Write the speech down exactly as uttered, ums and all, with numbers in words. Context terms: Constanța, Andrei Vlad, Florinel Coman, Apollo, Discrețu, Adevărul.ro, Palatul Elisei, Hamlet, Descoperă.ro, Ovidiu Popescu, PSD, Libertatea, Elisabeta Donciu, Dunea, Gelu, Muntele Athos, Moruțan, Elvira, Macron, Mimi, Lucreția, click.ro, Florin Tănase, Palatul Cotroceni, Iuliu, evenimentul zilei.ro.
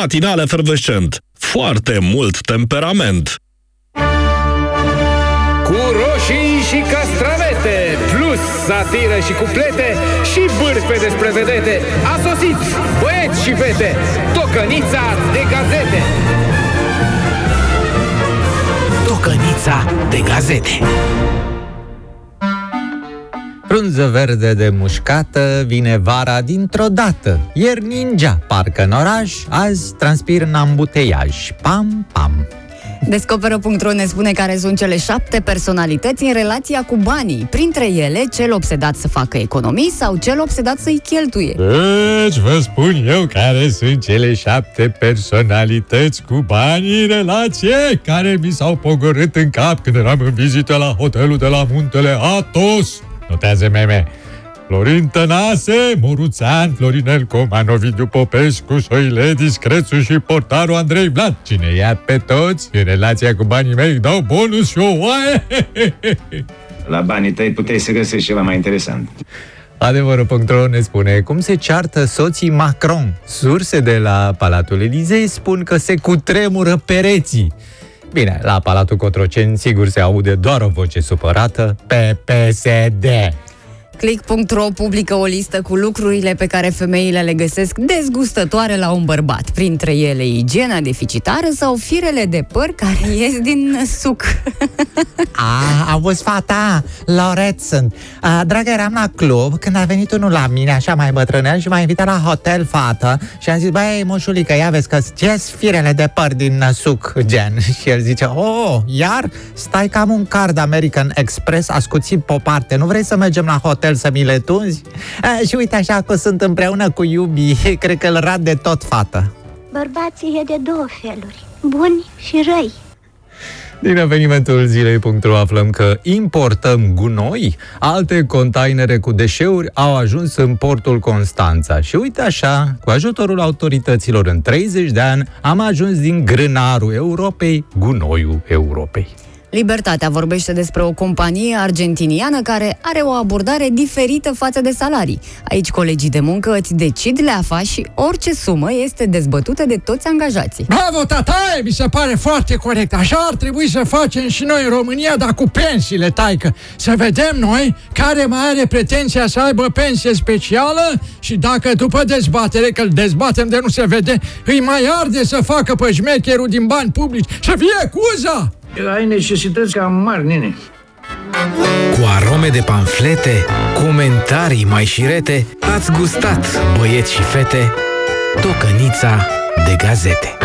matinal efervescent. Foarte mult temperament. Cu roșii și castravete, plus satire și cuplete și bârfe despre vedete, a sosit, băieți și fete, tocănița de gazete. Tocănița de gazete. Frunză verde de mușcată, vine vara dintr-o dată. Ieri ningea parcă în oraș, azi transpir în ambuteiaj. Pam, pam. Descoperă punct ro ne spune care sunt cele șapte personalități în relația cu banii. Printre ele, cel obsedat să facă economii sau cel obsedat să-i cheltuie. Deci vă spun eu care sunt cele șapte personalități cu banii în relație care mi s-au pogorât în cap când eram în vizită la hotelul de la Muntele Athos. Notează meme. Florin Tănase, Moruțan, Florinel Coman, Ovidiu Popescu, Soile, Discrețu și portarul Andrei Vlad. Cine ia pe toți, în relația cu banii mei, dau bonus și o oaie. La banii tăi puteai să găsești ceva mai interesant. Adevărul punct ro ne spune cum se ceartă soții Macron. Surse de la Palatul Elisei spun că se cutremură pereții. Bine, la Palatul Cotroceni, sigur, se aude doar o voce supărată pe P S D. click punct ro publică o listă cu lucrurile pe care femeile le găsesc dezgustătoare la un bărbat. Printre ele, igiena deficitară sau firele de păr care ies din suc. A, auzi, fata, Loret sunt. A, dragă, eram la club când a venit unul la mine, așa mai bătrânel, și m-a invitat la hotel, fată. Și am zis, băi, moșulică, ia vezi că ies firele de păr din suc, gen. Și el zice, oh, iar stai cam un card American Express ascuțit pe o parte. Nu vrei să mergem la hotel să mi le tunzi? A, și uite așa că sunt împreună cu iubii. Cred că îl rad de tot, fată. Bărbații e de două feluri, buni și răi. Din evenimentul zilei punct ro aflăm că importăm gunoi. Alte containere cu deșeuri au ajuns în portul Constanța. Și uite așa, cu ajutorul autorităților, în treizeci de ani am ajuns din grânarul Europei gunoiul Europei. Libertatea vorbește despre o companie argentiniană care are o abordare diferită față de salarii. Aici colegii de muncă îți decid leafa și orice sumă este dezbătută de toți angajații. Bravo, tataie! Mi se pare foarte corect. Așa ar trebui să facem și noi în România, dar cu pensiile, taică. Să vedem noi care mai are pretenția să aibă pensie specială și dacă după dezbatere, că îl dezbatem de nu se vede, îi mai arde să facă pe șmecherul din bani publici. Să fie cuza! Ai necesități cam mari, nene. Cu arome de panflete, comentarii mai șirete, ați gustat, băieți și fete, tocănița de gazete.